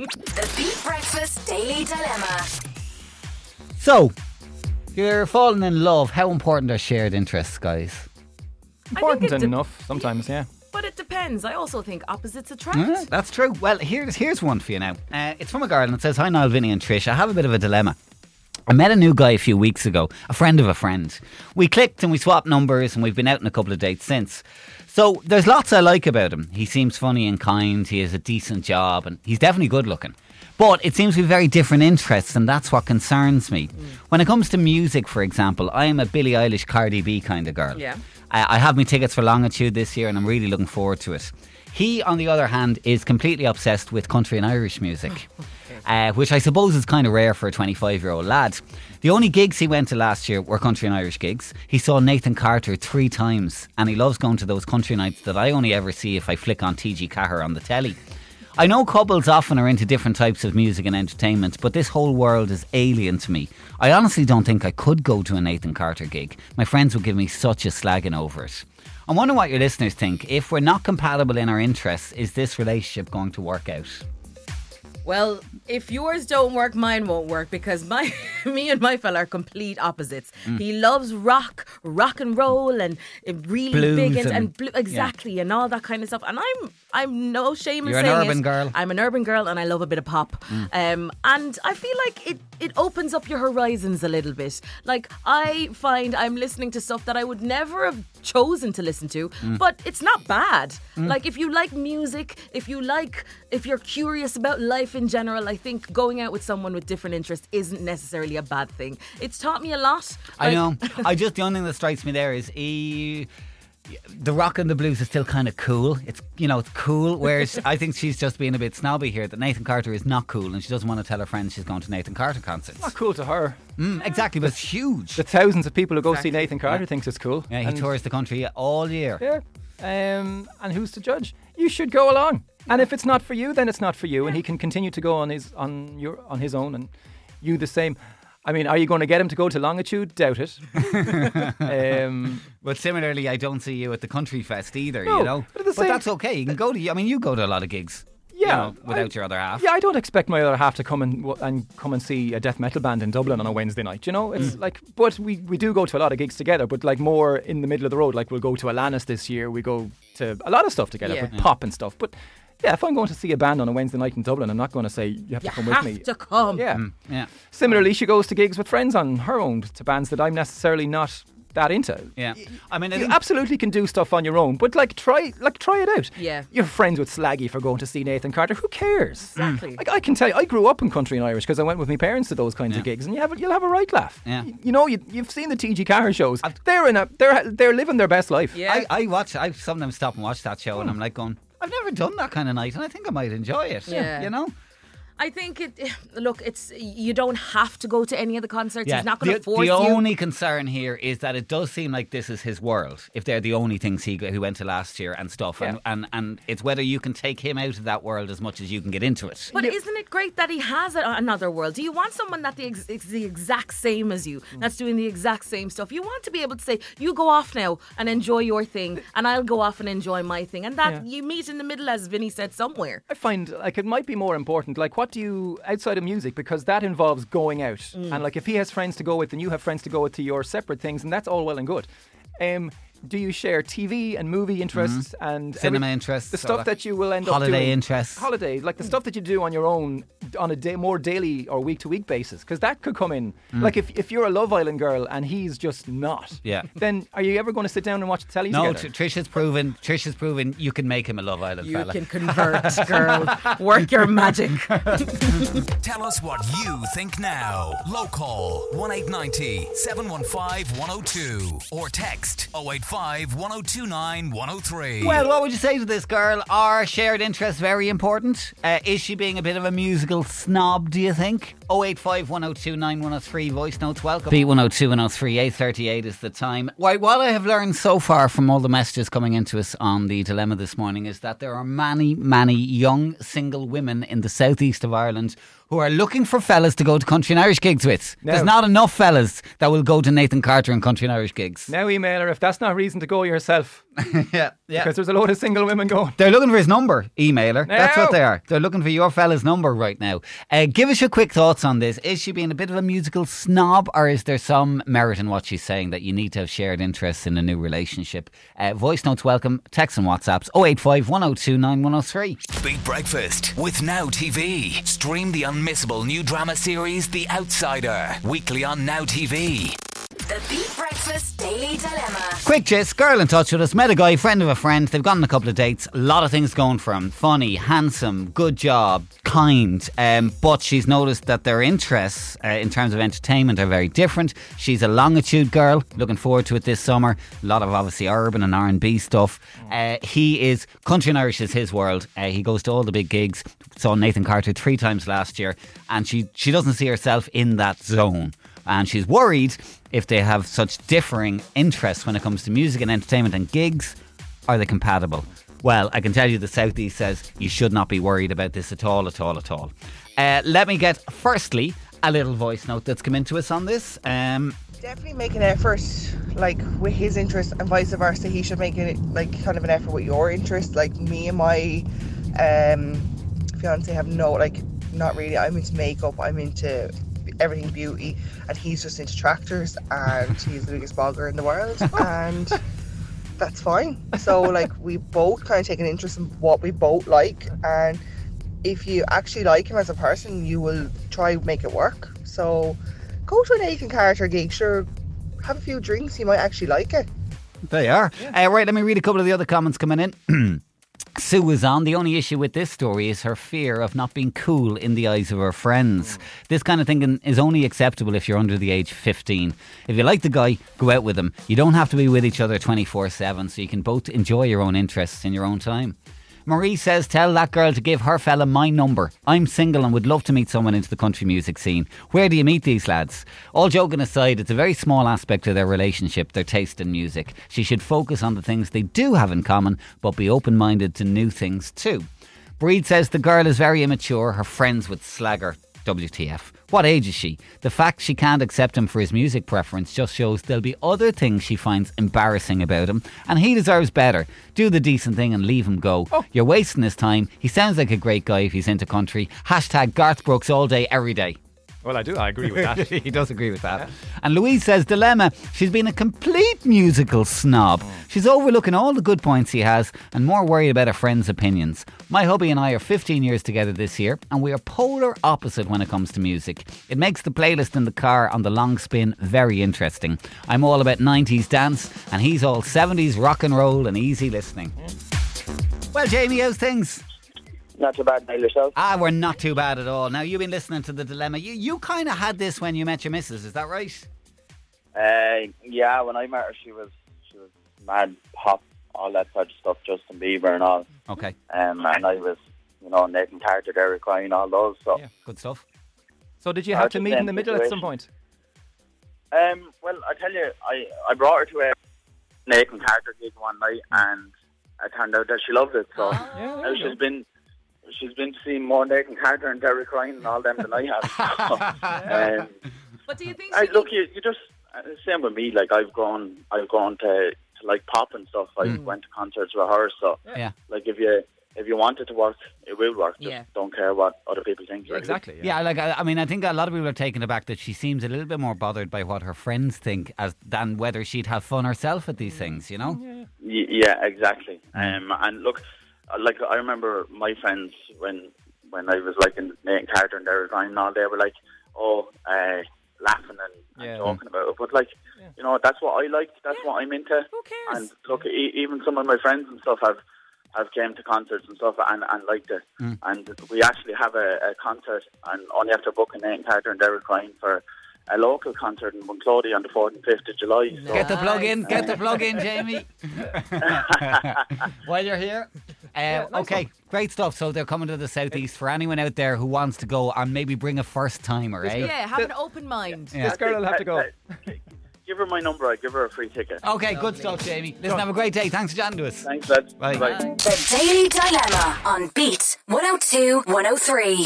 The Beat Breakfast Daily Dilemma. So, you're falling in love. How important are shared interests, guys? Important enough sometimes, yeah. But it depends. I also think opposites attract. That's true. Well, here's one for you now. It's from a girl and it says, "Hi Niall, Vinny and Trish. I have a bit of a dilemma. I met a new guy a few weeks ago, a friend of a friend. We clicked and we swapped numbers and we've been out on a couple of dates since. So there's lots I like about him. He seems funny and kind, he has a decent job and he's definitely good looking. But it seems to be very different interests and that's what concerns me. When it comes to music, for example, I am a Billie Eilish, Cardi B kind of girl. Yeah. I have my tickets for Longitude this year and I'm really looking forward to it. He, on the other hand, is completely obsessed with country and Irish music. Which I suppose is kind of rare for a 25-year-old lad. The only gigs he went to last year were country and Irish gigs. He saw Nathan Carter 3 times and he loves going to those country nights that I only ever see if I flick on TG Cahair on the telly. I know couples often are into different types of music and entertainment, but this whole world is alien to me. I honestly don't think I could go to a Nathan Carter gig. My friends would give me such a slagging over it. I wonder what your listeners think. If we're not compatible in our interests, is this relationship going to work out?" Well, if yours don't work, mine won't work, because me and my fella are complete opposites. He loves rock and roll, and really blues big and blue, exactly, and all that kind of stuff. And I'm no shame in saying it. You're an urban girl. I'm an urban girl, and I love a bit of pop. And I feel like it opens up your horizons a little bit. Like, I find I'm listening to stuff that I would never have chosen to listen to, but it's not bad. Like, if you like music, if you're curious about life in general, I think going out with someone with different interests isn't necessarily a bad thing. It's taught me a lot. I know. The only thing that strikes me there is the rock and the blues is still kind of cool. It's cool, whereas I think she's just being a bit snobby here, that Nathan Carter is not cool and she doesn't want to tell her friends she's going to Nathan Carter concerts. It's not cool to her. Exactly, but it's huge. The thousands of people who go see Nathan Carter thinks it's cool. Yeah, he tours the country all year. Yeah. And who's to judge? You should go along. And if it's not for you, then it's not for you, and he can continue to go on his own, and you the same. I mean, are you going to get him to go to Longitude? Doubt it. But similarly, I don't see you at the Country Fest either. No, you know, but that's okay. You can go to. I mean, you go to a lot of gigs. Yeah, you know, without your other half. Yeah, I don't expect my other half to come and come and see a death metal band in Dublin on a Wednesday night. You know, it's like, but we do go to a lot of gigs together, but like more in the middle of the road. Like, we'll go to Alanis this year. We go to a lot of stuff together, with pop and stuff, but. Yeah, if I'm going to see a band on a Wednesday night in Dublin, I'm not going to say, you have to come with me. You have to come. Yeah. Yeah. Similarly, she goes to gigs with friends on her own to bands that I'm necessarily not that into. Yeah. I mean, you absolutely can do stuff on your own, but like try it out. Yeah. You're friends with Slaggy for going to see Nathan Carter. Who cares? Exactly. Like, I can tell you, I grew up in country and Irish because I went with my parents to those kinds of gigs, and you'll have a right laugh. Yeah. You know, you've seen the TG Cahair shows. They're living their best life. Yeah. I sometimes stop and watch that show, and I'm like going, I've never done that kind of night, and I think I might enjoy it. Yeah. You know? I think you don't have to go to any of the concerts. Yeah. He's not going to force you. The only concern here is that it does seem like this is his world, if they're the only things he went to last year and stuff. Yeah. And it's whether you can take him out of that world as much as you can get into it. But isn't it great that he has another world? Do you want someone that is the exact same as you, that's doing the exact same stuff? You want to be able to say, you go off now and enjoy your thing, and I'll go off and enjoy my thing. And that you meet in the middle, as Vinny said, somewhere. I find like it might be more important. Like, what do you, outside of music, because that involves going out, and like if he has friends to go with and you have friends to go with to your separate things, and that's all well and good, do you share TV and movie interests and cinema interests, the stuff that you will end up doing, holiday interests, like the stuff that you do on your own on a day, more daily or week to week basis, because that could come in. Like if you're a Love Island girl and he's just not, then are you ever going to sit down and watch the telly together? No, Trish has proven you can make him a Love Island fella. You can convert, girl. Work your magic. Tell us what you think now. Local 1890 715 102 or text 085 1029 103. Well, what would you say to this girl? Are shared interests very important? Is she being a bit of a musical snob, do you think? 085-102-9103 voice notes. Welcome. B102-103, 838 is the time. What I have learned so far from all the messages coming into us on The Dilemma this morning is that there are many, many young single women in the southeast of Ireland who are looking for fellas to go to country and Irish gigs with. Now, there's not enough fellas that will go to Nathan Carter and country and Irish gigs. Now email her if that's not reason to go yourself. Yeah. Because there's a load of single women going. They're looking for his number, email her. No. That's what they are. They're looking for your fella's number right now. Give us your quick thoughts on this. Is she being a bit of a musical snob, or is there some merit in what she's saying that you need to have shared interests in a new relationship? Voice notes welcome. Text and WhatsApps 085-102-9103. Big Breakfast with Now TV. Stream the missable new drama series The Outsider weekly on Now TV. The Beat Breakfast Daily Dilemma. Quick gist, girl in touch with us, met a guy, friend of a friend, they've gone on a couple of dates, a lot of things going for him, funny, handsome, good job, kind, but she's noticed that their interests in terms of entertainment are very different. She's a Longitude girl, looking forward to it this summer, a lot of obviously urban and R&B stuff. He is, country and Irish is his world, he goes to all the big gigs, saw Nathan Carter 3 times last year, and she doesn't see herself in that zone. And she's worried if they have such differing interests when it comes to music and entertainment and gigs, are they compatible? Well, I can tell you the Southeast says you should not be worried about this at all. Let me get, firstly, a little voice note that's come into us on this. Definitely make an effort, like, with his interest, and vice versa. He should make it, like, kind of an effort with your interest. Like, me and my fiancé have no, like, not really. I'm into makeup. I'm into everything beauty, and he's just into tractors, and he's the biggest blogger in the world, and that's fine. So, like, we both kind of take an interest in what we both like, and if you actually like him as a person, you will try and make it work. So go to an Nathan Carter gig, sure, have a few drinks, you might actually like it. There you are. Yeah. Right, let me read a couple of the other comments coming in. Sue was on. The only issue with this story is her fear of not being cool in the eyes of her friends. This kind of thinking is only acceptable if you're under the age 15. If you like the guy, go out with him. You don't have to be with each other 24/7, so you can both enjoy your own interests in your own time. Marie says, tell that girl to give her fella my number. I'm single and would love to meet someone into the country music scene. Where do you meet these lads? All joking aside, it's a very small aspect of their relationship, their taste in music. She should focus on the things they do have in common, but be open-minded to new things too. Breed says, the girl is very immature. Her friends would slag her. WTF. What age is she? The fact she can't accept him for his music preference just shows there'll be other things she finds embarrassing about him, and he deserves better. Do the decent thing and leave him go. Oh. You're wasting his time. He sounds like a great guy if he's into country. # Garth Brooks all day, every day. Well, I do. I agree with that. He does agree with that. Yeah. And Louise says, dilemma. She's been a complete musical snob. She's overlooking all the good points he has and more worried about her friends' opinions. My hubby and I are 15 years together this year, and we are polar opposite when it comes to music. It makes the playlist in the car on the long spin very interesting. I'm all about 90s dance, and he's all 70s rock and roll and easy listening. Well, Jamie, how's things? Not too bad, Niall, yourself? We're not too bad at all. Now, you've been listening to The Dilemma. You kind of had this when you met your missus, is that right? Yeah, when I met her, she was mad, pop, all that type of stuff, Justin Bieber and all. Okay. And I was, Nathan Carter, Derek Ryan, all those. So. Yeah, good stuff. So did you have to meet in the middle at some point? Well, I tell you, I brought her to a Nathan Carter gig one night, and it turned out that she loved it. So she's been seeing more Nathan Carter and Derek Ryan and all them than I have. What do you think? Look, you just same with me. Like, I've grown to like pop and stuff. I went to concerts with her, so yeah. Like, if you want it to work, it will work. Just don't care what other people think. Really. Exactly. Yeah. I think a lot of people are taken aback that she seems a little bit more bothered by what her friends think than whether she'd have fun herself at these things. You know. Yeah. Exactly. And look. Like, I remember my friends when I was like in Nathan Carter and Derek Ryan and all, they were like, laughing and talking about it. But like, that's what I liked. That's what I'm into. Who cares? And look, even some of my friends and stuff have came to concerts and stuff and liked it. And we actually have a concert, and only after booking Nathan Carter and Derek Ryan for a local concert in Moncloudy on the 4th and 5th of July. So. Get the plug in, Jamie. While you're here. nice okay, one. Great stuff. So they're coming to the Southeast for anyone out there who wants to go and maybe bring a first timer, eh? Yeah, have an open mind. Yeah. This girl will have to go. Give her my number, I'll give her a free ticket. Okay, lovely. Good stuff, Jamie. Listen, have a great day. Thanks for chatting to us. Thanks, lads. Bye. Bye. The Daily Dilemma on Beat 102.103.